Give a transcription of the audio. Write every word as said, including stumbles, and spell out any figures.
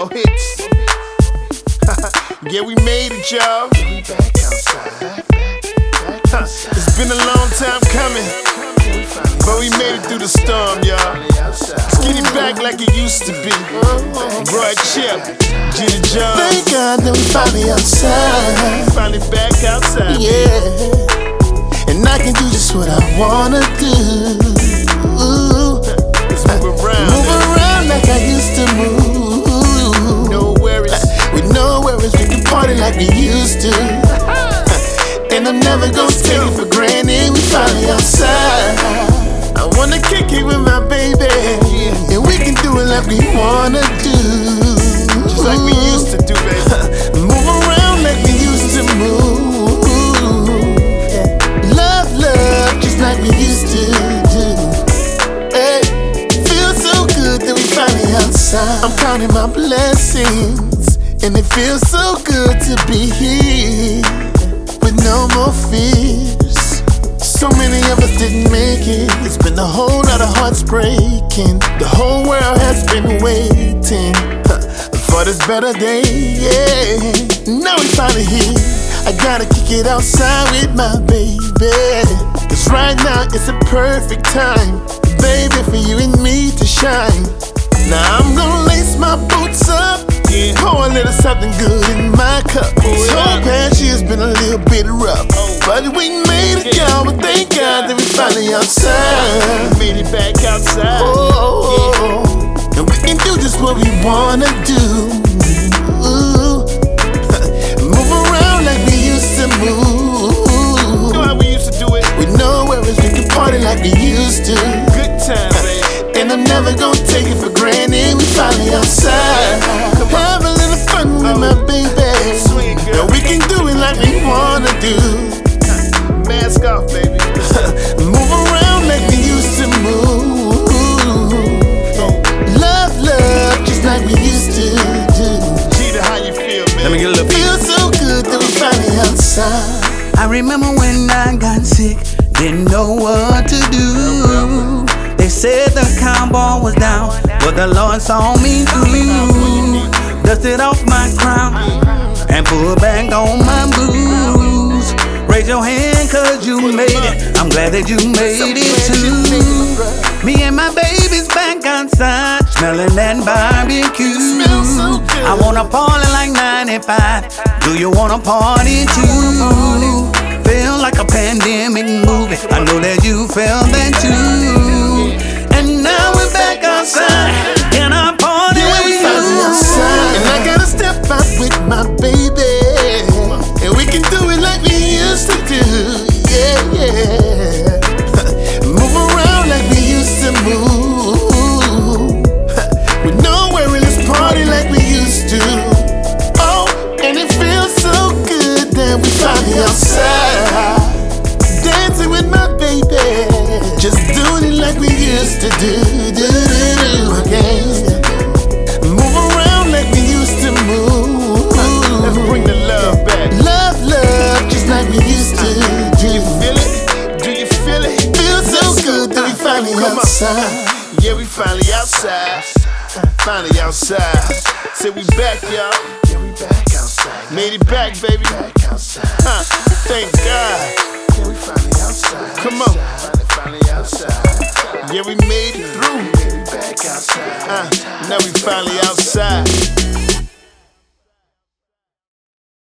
more hits. Yeah, we made it, y'all. Yeah, back outside. Back, back outside. Huh. It's been a long time coming, yeah, but we made it through the storm, y'all. Let's get it back like it used to be. Roi Chip, Jitty Jones. Thank God that we finally outside. We finally back outside. Yeah, and I can do just what I wanna do. Ooh. Let's move around. Move around like I used to move. No worries. We know where it's party like we used to. And I'm never gonna take it for granted. We finally outside. I wanna kick it with my baby, and we can do it like we wanna do, just like we used to do, baby. Move around like we used to move. Love, love, just like we used to do. Hey, feels so good that we finally outside. I'm counting my blessings, and it feels so good to be here with no more fears. So many of us didn't make it. It's been a whole lot of hearts breaking. The whole world has been waiting, huh, for this better day, yeah. Now we finally here. I gotta kick it outside with my baby, 'cause right now it's a perfect time, baby, for you and me to shine. Now I'm gonna lace my boots up, yeah, pour a little something good in my cup. This whole past year's been a little bit rough, but we made it, y'all. But thank God that we finally outside. We made it back outside. Oh, yeah. And we can do just what we wanna do. Ooh. Move around like we used to move. You know how we used to do it. We know where it's we can party like we used to. Good time, man. And I'm never gonna take it for granted. We finally outside. My baby, sweet girl. And we can do it like we wanna do. Mask off, baby. Move around like we used to move. Love, love, just like we used to do. Cheetah, how you feel, man? Let me get a little bit. Feel so good that we finally outside. I remember when I got sick, didn't know what to do. They said the combo was down, but the Lord saw me through. Dusted off my crown and pulled back on my blues. Raise your hand, 'cause you made it. I'm glad that you made it too. Me and my baby's back outside, smelling that barbecue. I wanna party like ninety-five. Do you wanna party too? Feel like a pandemic movie. I know that you felt that too. And now we're back outside. My baby, and we can do it like we used to do, yeah, yeah. Move around like we used to move. We know we're in this party like we used to. Oh, and it feels so good that we finally outside, dancing with my baby, just doing it like we used to do, do, do, do, yeah. Move around like we used to move. Bring the love back. Love, love, just like we used to uh, do. Do you feel it? Do you feel it? Feels so good that uh, we finally outside. Yeah, we finally outside. Finally outside. Say we back, y'all. Yeah, we back outside. Made it back, baby. Back outside. Huh. Thank God. Yeah, we finally outside. Come on. Finally, finally outside. Yeah, we made it through. Made it back outside. Uh, now we finally outside.